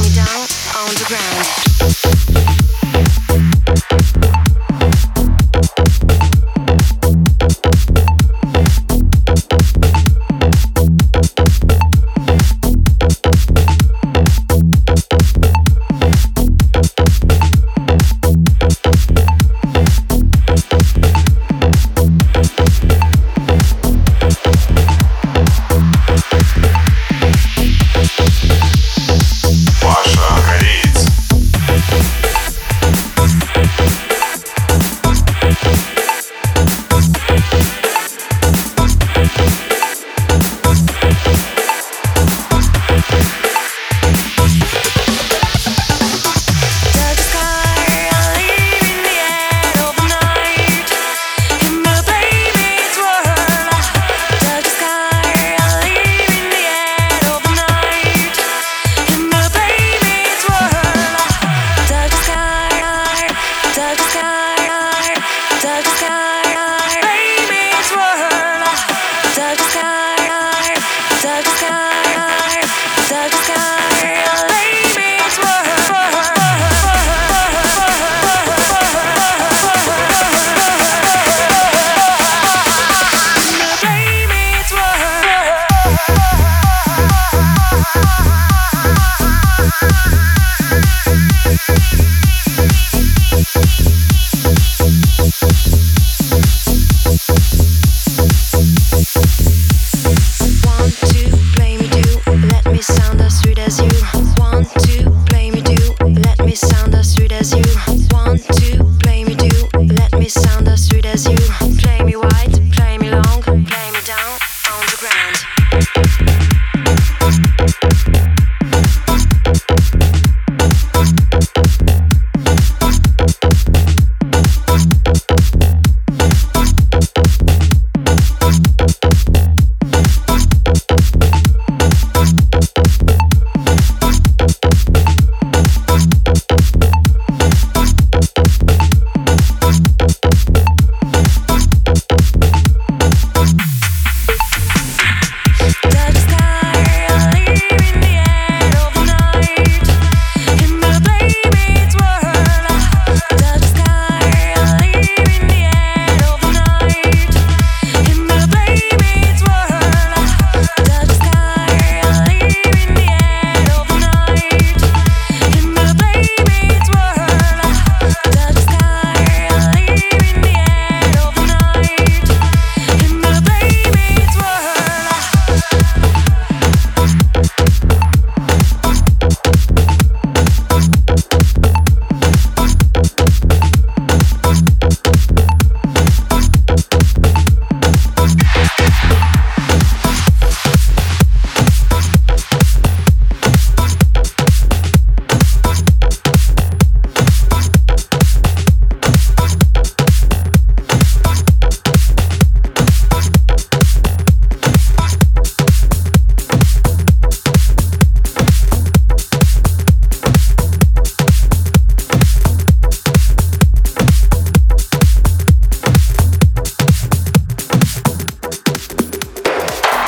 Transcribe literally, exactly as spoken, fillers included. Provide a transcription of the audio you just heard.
me down on the ground.